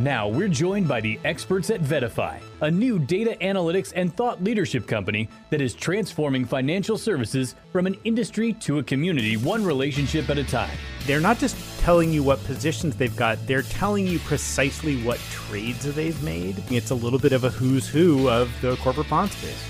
Now we're joined by the experts at VettaFi, a new data analytics and thought leadership company that is transforming financial services from an industry to a community, one relationship at a time. They're not just telling you what positions they've got, they're telling you precisely what trades they've made. It's a little bit of a who's who of the corporate bond space.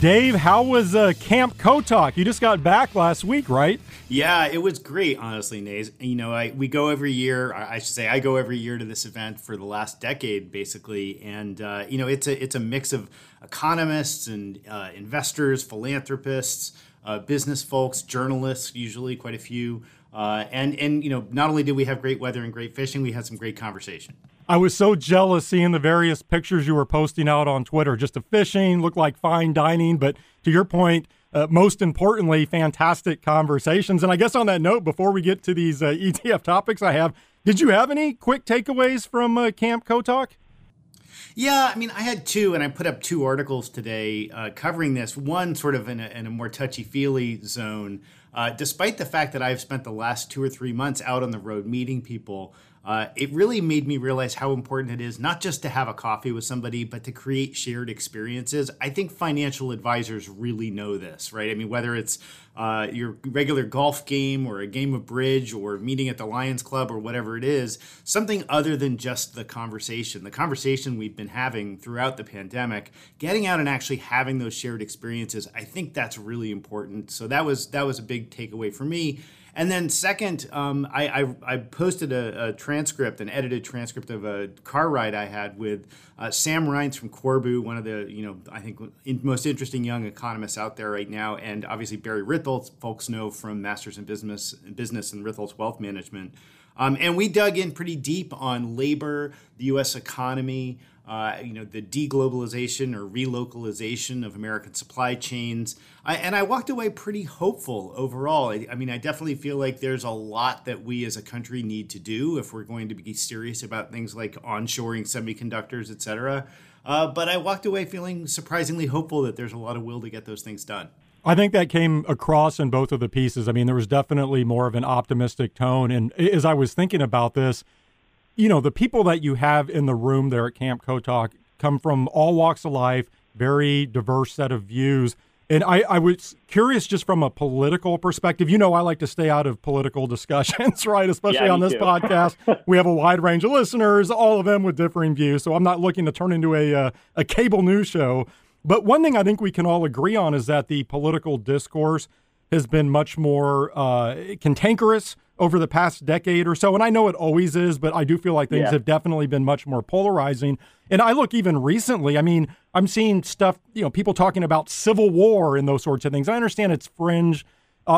Dave, how was Camp Kotak? You just got back last week, right? Yeah, it was great, honestly, Nays. You know, we go every year. I should say I go every year to this event for the last decade, basically. And, you know, it's a mix of economists and investors, philanthropists, business folks, journalists, usually quite a few. And, you know, not only did we have great weather and great fishing, we had some great conversation. I was so jealous seeing the various pictures you were posting out on Twitter. Just the fishing looked like fine dining, but to your point, most importantly, fantastic conversations. And I guess on that note, before we get to these ETF topics I have, did you have any quick takeaways from Camp Kotak? Yeah, I mean, I had two, and I put up two articles today covering this. One sort of in a more touchy-feely zone. Despite the fact that I've spent the last 2 or 3 months out on the road meeting people, it really made me realize how important it is not just to have a coffee with somebody, but to create shared experiences. I think financial advisors really know this, right? I mean, whether it's your regular golf game or a game of bridge or meeting at the Lions Club or whatever it is, something other than just the conversation we've been having throughout the pandemic, getting out and actually having those shared experiences, I think that's really important. So that was a big takeaway for me. And then second, I posted a transcript, an edited transcript of a car ride I had with Sam Rhines from Corbu, one of the, you know, I think most interesting young economists out there right now. And obviously Barry Ritholtz, folks know from Masters in Business and Ritholtz Wealth Management. And we dug in pretty deep on labor, the U.S. economy, you know, the deglobalization or relocalization of American supply chains. And I walked away pretty hopeful overall. I mean, I definitely feel like there's a lot that we as a country need to do if we're going to be serious about things like onshoring semiconductors, et cetera. But I walked away feeling surprisingly hopeful that there's a lot of will to get those things done. I think that came across in both of the pieces. I mean, there was definitely more of an optimistic tone. And as I was thinking about this, you know, the people that you have in the room there at Camp Kotak come from all walks of life, very diverse set of views. And I was curious just from a political perspective. You know, I like to stay out of political discussions, right? Especially on this podcast. We have a wide range of listeners, all of them with differing views. So I'm not looking to turn into a cable news show. But one thing I think we can all agree on is that the political discourse has been much more cantankerous over the past decade or so. And I know it always is, but I do feel like things have definitely been much more polarizing. And I look even recently, I mean, I'm seeing stuff, you know, people talking about civil war and those sorts of things. I understand it's fringe,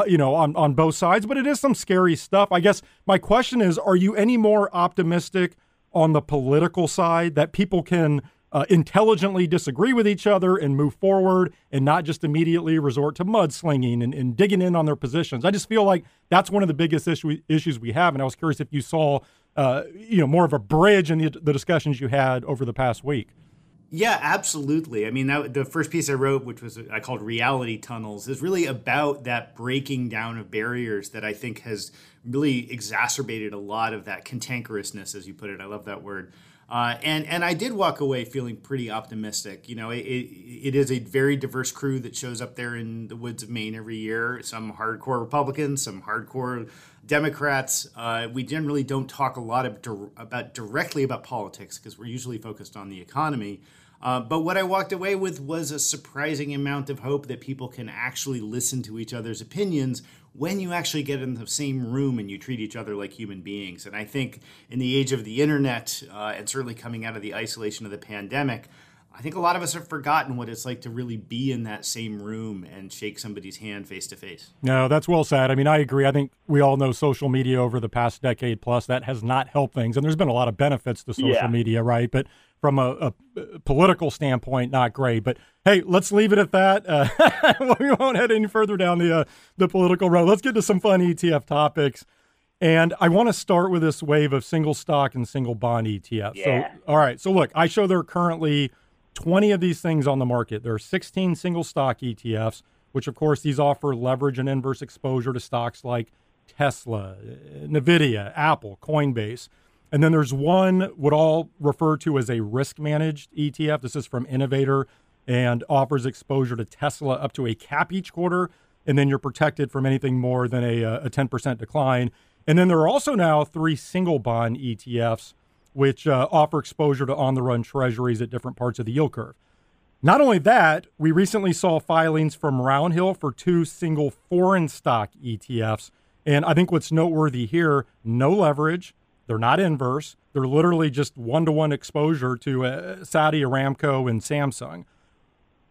you know, on both sides, but it is some scary stuff. I guess my question is, are you any more optimistic on the political side that people can intelligently disagree with each other and move forward and not just immediately resort to mudslinging and digging in on their positions? I just feel like that's one of the biggest issues we have. And I was curious if you saw, you know, more of a bridge in the discussions you had over the past week. Yeah, absolutely. I mean, the first piece I wrote, which was I called Reality Tunnels, is really about that breaking down of barriers that I think has really exacerbated a lot of that cantankerousness, as you put it. I love that word. And I did walk away feeling pretty optimistic. You know, it is a very diverse crew that shows up there in the woods of Maine every year. Some hardcore Republicans, some hardcore Democrats. We generally don't talk a lot directly about politics because we're usually focused on the economy. But what I walked away with was a surprising amount of hope that people can actually listen to each other's opinions when you actually get in the same room and you treat each other like human beings. And I think in the age of the internet, and certainly coming out of the isolation of the pandemic, I think a lot of us have forgotten what it's like to really be in that same room and shake somebody's hand face to face. No, that's well said. I mean, I agree. I think we all know social media over the past decade plus, that has not helped things. And there's been a lot of benefits to social media, right? But from a political standpoint, not great. But hey, let's leave it at that. We won't head any further down the political road. Let's get to some fun ETF topics. And I want to start with this wave of single stock and single bond ETFs. Yeah. So, all right. So look, I show there are currently 20 of these things on the market. There are 16 single stock ETFs, which of course these offer leverage and inverse exposure to stocks like Tesla, NVIDIA, Apple, Coinbase. And then there's one what I'll refer to as a risk-managed ETF. This is from Innovator and offers exposure to Tesla up to a cap each quarter. And then you're protected from anything more than a 10% decline. And then there are also now three single bond ETFs, which offer exposure to on-the-run treasuries at different parts of the yield curve. Not only that, we recently saw filings from Roundhill for two single foreign stock ETFs. And I think what's noteworthy here, no leverage. They're not inverse. They're literally just one-to-one exposure to Saudi Aramco and Samsung.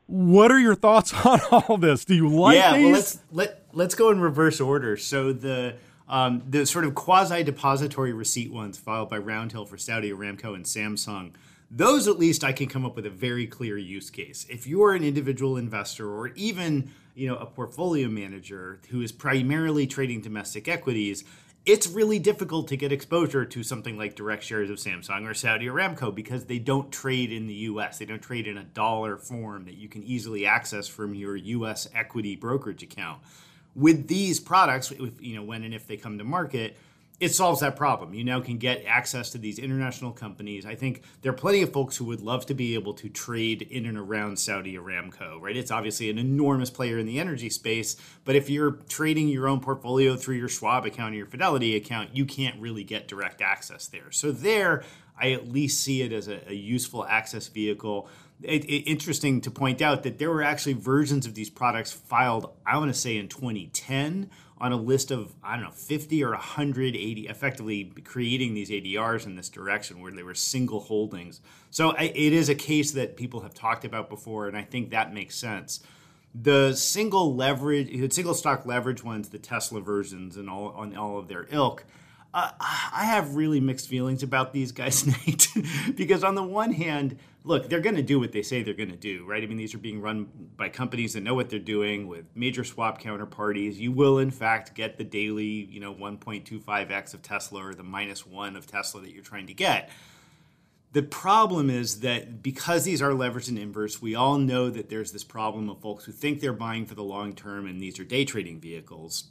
What are your thoughts on all this? Do you like these? Well, let's go in reverse order. So the sort of quasi-depository receipt ones filed by Roundhill for Saudi Aramco and Samsung, those at least I can come up with a very clear use case. If you are an individual investor or even a portfolio manager who is primarily trading domestic equities, it's really difficult to get exposure to something like direct shares of Samsung or Saudi Aramco because they don't trade in the U.S. They don't trade in a dollar form that you can easily access from your U.S. equity brokerage account. With these products, when and if they come to market, it solves that problem. You now can get access to these international companies. I think there are plenty of folks who would love to be able to trade in and around Saudi Aramco, right? It's obviously an enormous player in the energy space, but if you're trading your own portfolio through your Schwab account or your Fidelity account, you can't really get direct access there. So there, I at least see it as a useful access vehicle. It's interesting to point out that there were actually versions of these products filed, I want to say in 2010, on a list of, 50 or 180, effectively creating these ADRs in this direction where they were single holdings. So it is a case that people have talked about before, and I think that makes sense. The single stock leverage ones, the Tesla versions and all of their ilk, I have really mixed feelings about these guys, Nate, because on the one hand, look, they're going to do what they say they're going to do, right? I mean, these are being run by companies that know what they're doing with major swap counterparties. You will, in fact, get the daily, 1.25x of Tesla or the -1 of Tesla that you're trying to get. The problem is that because these are leveraged and inverse, we all know that there's this problem of folks who think they're buying for the long term and these are day trading vehicles.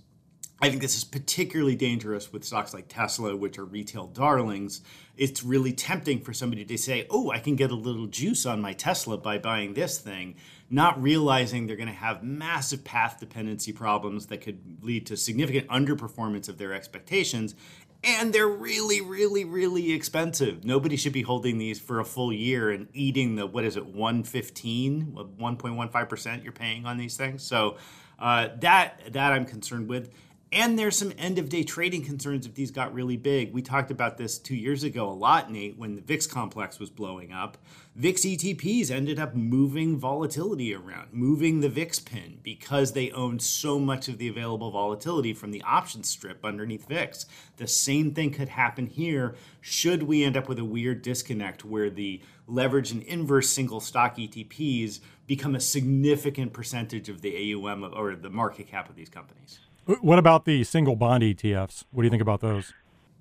I think this is particularly dangerous with stocks like Tesla, which are retail darlings. It's really tempting for somebody to say, I can get a little juice on my Tesla by buying this thing, not realizing they're going to have massive path dependency problems that could lead to significant underperformance of their expectations. And they're really, really, really expensive. Nobody should be holding these for a full year and eating the, 1.15% you're paying on these things. So that I'm concerned with. And there's some end-of-day trading concerns if these got really big. We talked about this 2 years ago a lot, Nate, when the VIX complex was blowing up. VIX ETPs ended up moving volatility around, moving the VIX pin because they owned so much of the available volatility from the option strip underneath VIX. The same thing could happen here should we end up with a weird disconnect where the leverage and inverse single stock ETPs become a significant percentage of the AUM or the market cap of these companies. What about the single bond ETFs? What do you think about those?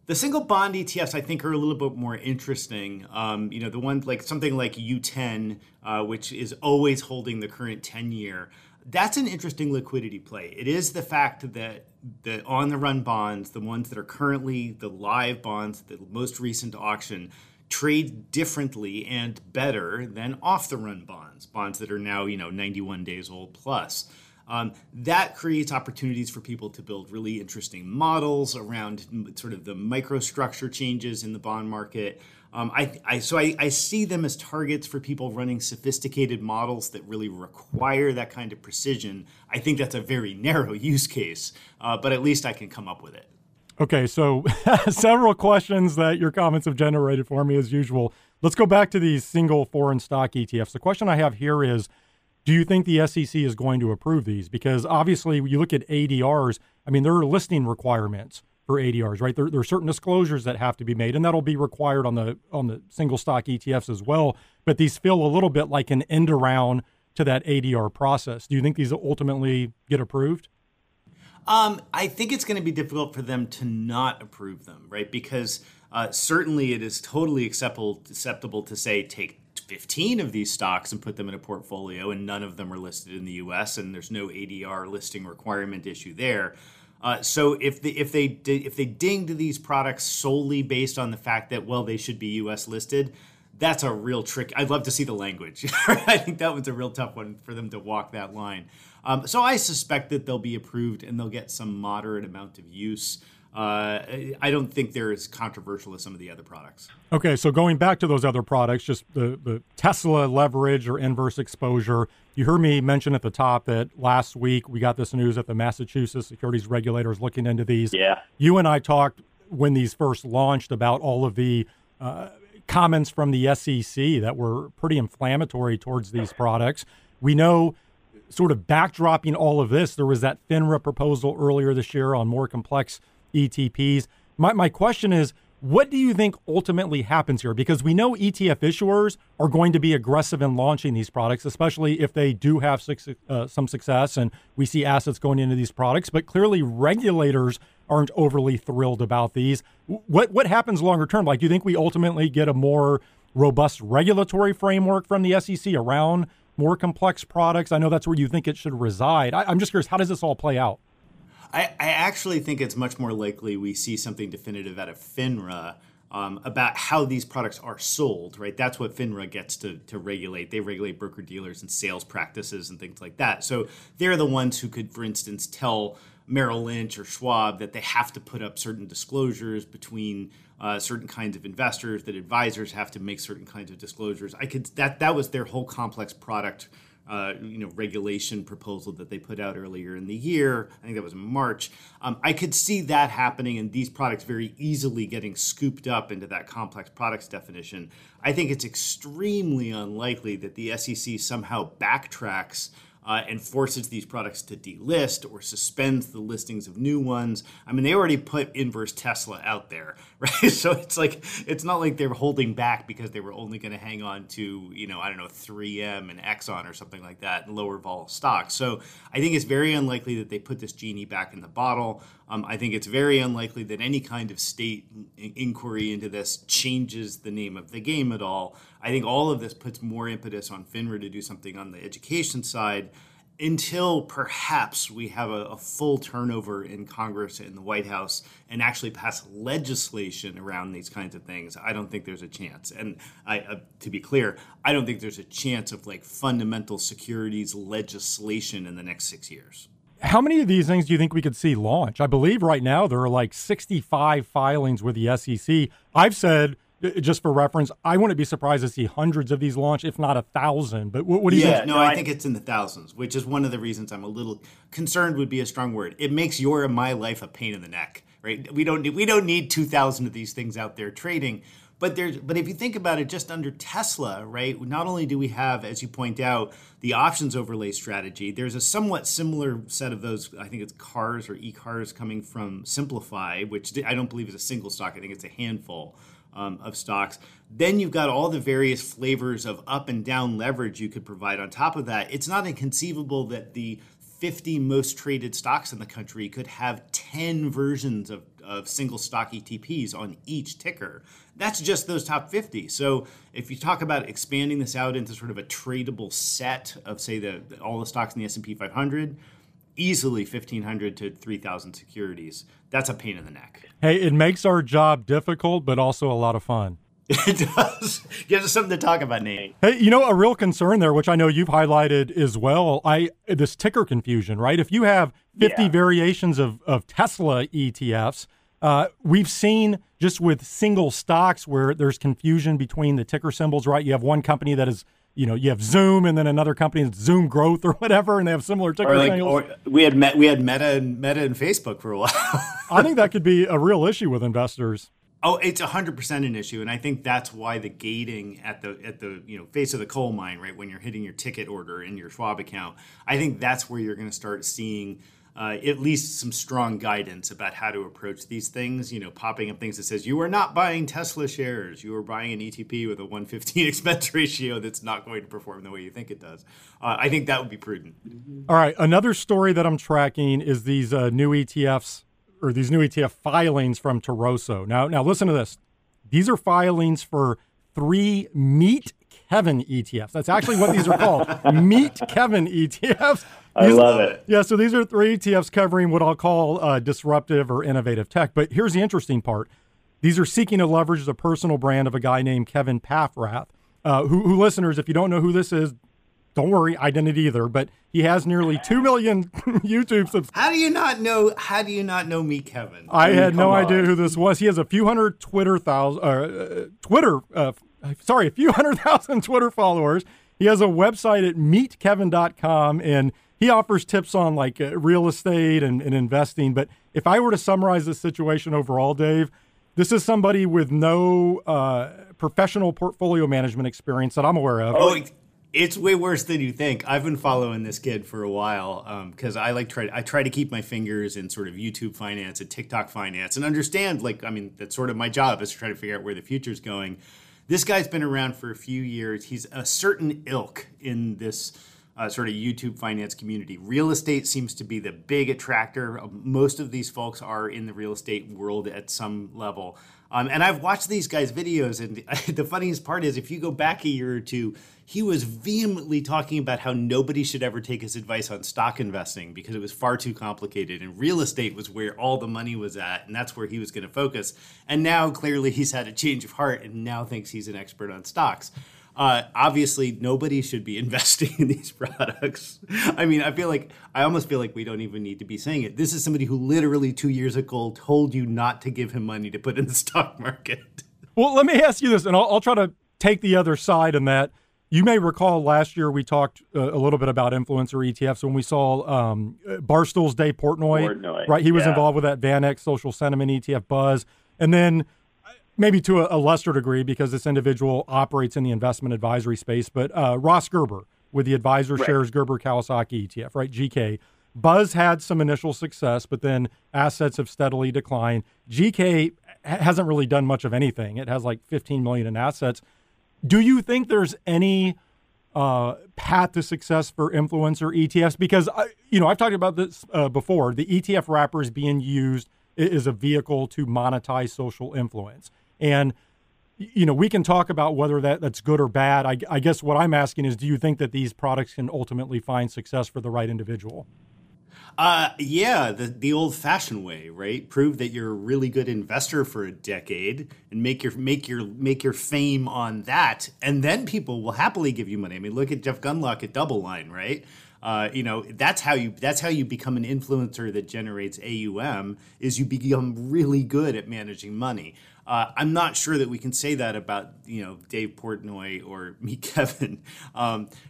The single bond ETFs, I think, are a little bit more interesting. The one like something like U10, which is always holding the current 10-year. That's an interesting liquidity play. It is the fact that the on-the-run bonds, the ones that are currently the live bonds, the most recent auction, trade differently and better than off-the-run bonds that are now 91 days old plus. That creates opportunities for people to build really interesting models around sort of the microstructure changes in the bond market. I see them as targets for people running sophisticated models that really require that kind of precision. I think that's a very narrow use case, but at least I can come up with it. Okay, so several questions that your comments have generated for me as usual. Let's go back to these single foreign stock ETFs. The question I have here is, do you think the SEC is going to approve these? Because obviously, when you look at ADRs, there are listing requirements for ADRs, right? There are certain disclosures that have to be made, and that'll be required on the single stock ETFs as well. But these feel a little bit like an end around to that ADR process. Do you think these ultimately get approved? I think it's going to be difficult for them to not approve them, right? Because certainly it is totally acceptable to say take 15 of these stocks and put them in a portfolio, and none of them are listed in the U.S., and there's no ADR listing requirement issue there. So if they dinged these products solely based on the fact that, well, they should be U.S. listed, that's a real trick. I'd love to see the language. I think that one's a real tough one for them to walk that line. So I suspect that they'll be approved and they'll get some moderate amount of use. I don't think they're as controversial as some of the other products. Okay, so going back to those other products, just the Tesla leverage or inverse exposure. You heard me mention at the top that last week we got this news that the Massachusetts securities regulator is looking into these. Yeah. You and I talked when these first launched about all of the comments from the SEC that were pretty inflammatory towards these products. We know, sort of backdropping all of this, there was that FINRA proposal earlier this year on more complex ETPs. My question is, what do you think ultimately happens here? Because we know ETF issuers are going to be aggressive in launching these products, especially if they do have some success and we see assets going into these products. But clearly regulators aren't overly thrilled about these. What happens longer term? Like, do you think we ultimately get a more robust regulatory framework from the SEC around more complex products? I know that's where you think it should reside. I'm just curious, how does this all play out? I actually think it's much more likely we see something definitive out of FINRA about how these products are sold, right? That's what FINRA gets to regulate. They regulate broker-dealers and sales practices and things like that. So they're the ones who could, for instance, tell Merrill Lynch or Schwab that they have to put up certain disclosures between certain kinds of investors, that advisors have to make certain kinds of disclosures. That was their whole complex product regulation proposal that they put out earlier in the year. I think that was in March. I could see that happening and these products very easily getting scooped up into that complex products definition. I think it's extremely unlikely that the SEC somehow backtracks and forces these products to delist or suspends the listings of new ones. I mean, they already put inverse Tesla out there, right? So it's like, it's not like they're holding back because they were only going to hang on to, 3M and Exxon or something like that, and lower vol stocks. So I think it's very unlikely that they put this genie back in the bottle. I think it's very unlikely that any kind of state inquiry into this changes the name of the game at all. I think all of this puts more impetus on FINRA to do something on the education side until perhaps we have a full turnover in Congress and the White House and actually pass legislation around these kinds of things. I don't think there's a chance. And to be clear, I don't think there's a chance of like fundamental securities legislation in the next 6 years. How many of these things do you think we could see launch? I believe right now there are like 65 filings with the SEC. I've said, just for reference, I wouldn't be surprised to see hundreds of these launch, if not 1,000. But what do you think? I think it's in the thousands, which is one of the reasons I'm a little concerned would be a strong word. It makes your and my life a pain in the neck, right? We don't need 2,000 of these things out there trading. But if you think about it, just under Tesla, right, not only do we have, as you point out, the options overlay strategy, there's a somewhat similar set of those, I think it's cars or e-cars coming from Simplify, which I don't believe is a single stock. I think it's a handful of stocks. Then you've got all the various flavors of up and down leverage you could provide on top of that. It's not inconceivable that the 50 most traded stocks in the country could have 10 versions of single stock ETPs on each ticker. That's just those top 50. So if you talk about expanding this out into sort of a tradable set of, say, all the stocks in the S&P 500, easily 1,500 to 3,000 securities. That's a pain in the neck. Hey, it makes our job difficult, but also a lot of fun. It does. Gives us something to talk about, Nate. Hey, a real concern there, which I know you've highlighted as well, this ticker confusion, right? If you have 50 variations of Tesla ETFs, we've seen just with single stocks where there's confusion between the ticker symbols, right? You have one company that is, you have Zoom, and then another company that's Zoom Growth or whatever, and they have similar ticker symbols. We had Meta and Facebook for a while. I think that could be a real issue with investors. Oh, it's 100% an issue, and I think that's why the gating at the face of the coal mine, right, when you're hitting your ticket order in your Schwab account, I think that's where you're going to start seeing at least some strong guidance about how to approach these things. Popping up things that says you are not buying Tesla shares, you are buying an ETP with a 115 expense ratio that's not going to perform the way you think it does. I think that would be prudent. All right, another story that I'm tracking is these new ETFs. Or these new ETF filings from Toroso. Now listen to this. These are filings for 3 Meet Kevin ETFs. That's actually what these are called. Meet Kevin ETFs. I love it. Yeah, so these are three ETFs covering what I'll call disruptive or innovative tech. But here's the interesting part. These are seeking to leverage the personal brand of a guy named Kevin Paffrath, who listeners, if you don't know who this is, don't worry, I didn't either, but he has nearly 2 million YouTube subscribers. How do you not know me, Kevin? I had no idea who this was. He has a few hundred a few hundred thousand Twitter followers. He has a website at meetkevin.com, and he offers tips on like real estate and investing. But if I were to summarize this situation overall, Dave, this is somebody with no professional portfolio management experience that I'm aware of. Oh, it's way worse than you think. I've been following this kid for a while because I try to keep my fingers in sort of YouTube finance and TikTok finance and understand, that's sort of my job, is to try to figure out where the future's going. This guy's been around for a few years. He's a certain ilk in this sort of YouTube finance community. Real estate seems to be the big attractor. Most of these folks are in the real estate world at some level. And I've watched these guys' videos, and the funniest part is if you go back a year or two, he was vehemently talking about how nobody should ever take his advice on stock investing because it was far too complicated, and real estate was where all the money was at, and that's where he was going to focus. And now, clearly, he's had a change of heart and now thinks he's an expert on stocks. Obviously, nobody should be investing in these products. I almost feel like we don't even need to be saying it. This is somebody who literally 2 years ago told you not to give him money to put in the stock market. Well, let me ask you this, and I'll try to take the other side in that. You may recall last year we talked a little bit about influencer ETFs when we saw Barstool's Dave Portnoy, right? He was involved with that VanEck social sentiment ETF buzz. And then maybe to a lesser degree because this individual operates in the investment advisory space, but Ross Gerber with the Advisor Shares Gerber Kawasaki ETF, right, GK. Buzz had some initial success, but then assets have steadily declined. GK hasn't really done much of anything. It has like 15 million in assets. Do you think there's any path to success for influencer ETFs? Because, I've talked about this before. The ETF wrapper is being used as a vehicle to monetize social influence. And, we can talk about whether that's good or bad. I guess what I'm asking is, do you think that these products can ultimately find success for the right individual? The old-fashioned way, right? Prove that you're a really good investor for a decade and make your fame on that, and then people will happily give you money. I mean, look at Jeff Gundlach at Double Line, right? That's how you become an influencer that generates AUM, is you become really good at managing money. I'm not sure that we can say that about, Dave Portnoy or me, Kevin.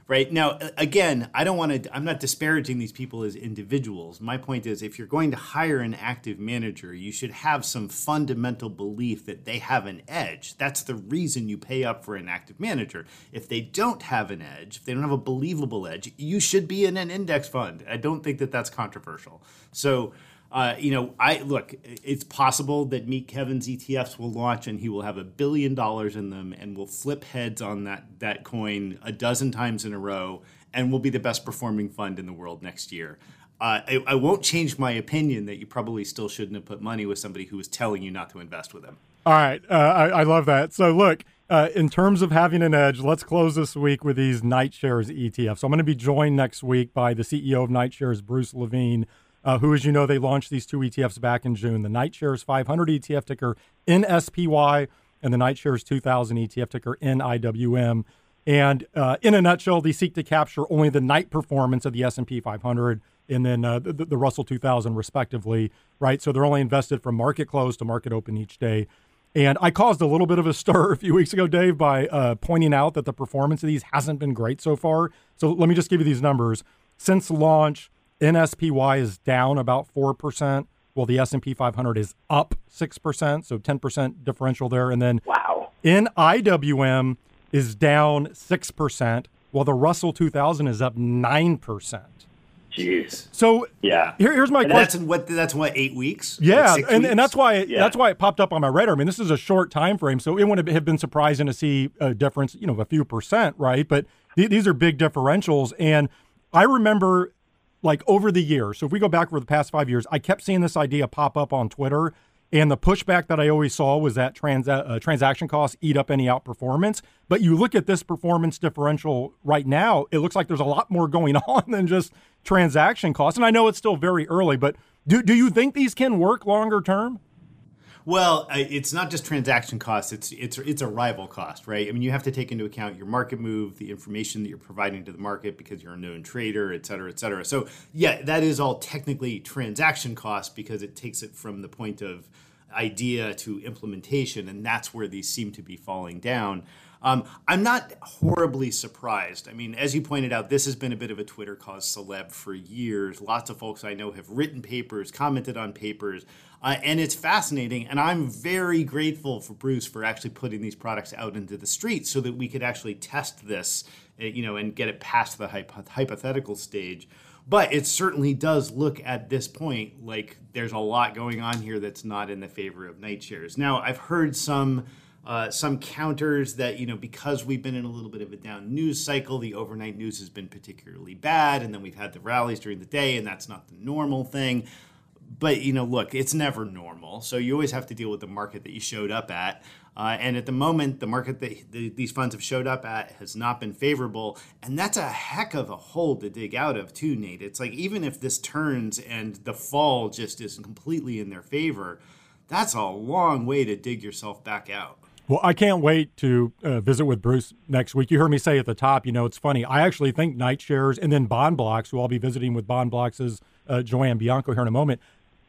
Right now, again, I'm not disparaging these people as individuals. My point is, if you're going to hire an active manager, you should have some fundamental belief that they have an edge. That's the reason you pay up for an active manager. If they don't have an edge, if they don't have a believable edge, you should be in an index fund. I don't think that that's controversial. So, it's possible that Meet Kevin's ETFs will launch and he will have $1 billion in them and will flip heads on that coin 12 times in a row and will be the best performing fund in the world next year. I won't change my opinion that you probably still shouldn't have put money with somebody who was telling you not to invest with them. All right. I love that. So look, in terms of having an edge, let's close this week with these NightShares ETFs. So I'm going to be joined next week by the CEO of NightShares, Bruce Levine, who, as you know, they launched these two ETFs back in June, the NightShares 500 ETF ticker NSPY and the NightShares 2000 ETF ticker NIWM. And in a nutshell, they seek to capture only the night performance of the S&P 500 and then the Russell 2000, respectively, right? So they're only invested from market close to market open each day. And I caused a little bit of a stir a few weeks ago, Dave, by pointing out that the performance of these hasn't been great so far. So let me just give you these numbers. Since launch, NSPY is down about 4%, while the S&P 500 is up 6%, so 10% differential there. And then NIWM is down 6%, while the Russell 2000 is up 9%. Jeez. So here's my question. That's 8 weeks? Yeah, like and that's why it popped up on my radar. I mean, this is a short time frame, so it wouldn't have been surprising to see a difference, a few percent, right? But these are big differentials, and I remember, over the years, so if we go back over the past 5 years, I kept seeing this idea pop up on Twitter, And the pushback that I always saw was that transaction costs eat up any outperformance. But you look at this performance differential right now, it looks like there's a lot more going on than just transaction costs. And I know it's still very early, but do you think these can work longer term? Well, it's not just transaction costs. It's arrival cost, right? I mean, you have to take into account your market move, the information that you're providing to the market because you're a known trader, et cetera, et cetera. So, yeah, that is all technically transaction costs because it takes it from the point of idea to implementation, and that's where these seem to be falling down. I'm not horribly surprised. I mean, as you pointed out, this has been a bit of a Twitter cause celeb for years. Lots of folks I know have written papers, commented on papers, and it's fascinating. And I'm very grateful for Bruce for actually putting these products out into the street so that we could actually test this, you know, and get it past the hypothetical stage. But it certainly does look at this point like there's a lot going on here that's not in the favor of NightShares. Now, I've heard some counters that, you know, because we've been in a little bit of a down news cycle, the overnight news has been particularly bad, and then we've had the rallies during the day, and that's not the normal thing. But, you know, look, it's never normal. So you always have to deal with the market that you showed up at. And at the moment, the market that these funds have showed up at has not been favorable. And that's a heck of a hole to dig out of too, Nate. It's like even if this turns and the fall just isn't completely in their favor, that's a long way to dig yourself back out. Well, I can't wait to visit with Bruce next week. You heard me say at the top, you know, it's funny. I actually think NightShares and then Bond Blocks, who I'll be visiting with Bond Blocks' Joanne Bianco here in a moment,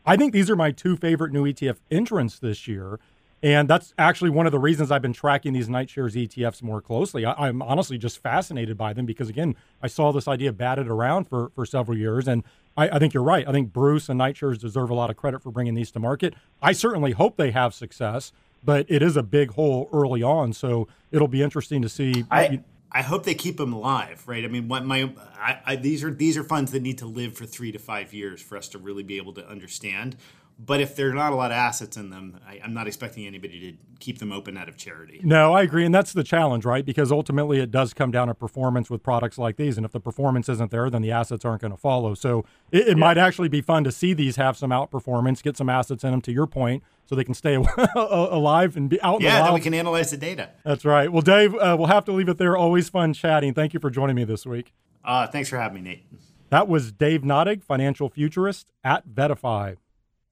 I think these are my two favorite new ETF entrants this year. And that's actually one of the reasons I've been tracking these NightShares ETFs more closely. I'm honestly just fascinated by them because, again, I saw this idea batted around for several years. And I think you're right. I think Bruce and NightShares deserve a lot of credit for bringing these to market. I certainly hope they have success. But it is a big hole early on, so it'll be interesting to see. I hope they keep them alive, right? I mean, these are funds that need to live for 3 to 5 years for us to really be able to understand. But if there are not a lot of assets in them, I'm not expecting anybody to keep them open out of charity. No, I agree. And that's the challenge, right? Because ultimately it does come down to performance with products like these. And if the performance isn't there, then the assets aren't going to follow. So it might actually be fun to see these have some outperformance, get some assets in them, to your point, so they can stay alive and be out in the wild. Yeah, then we can analyze the data. That's right. Well, Dave, we'll have to leave it there. Always fun chatting. Thank you for joining me this week. Thanks for having me, Nate. That was Dave Nadig, financial futurist at VettaFi.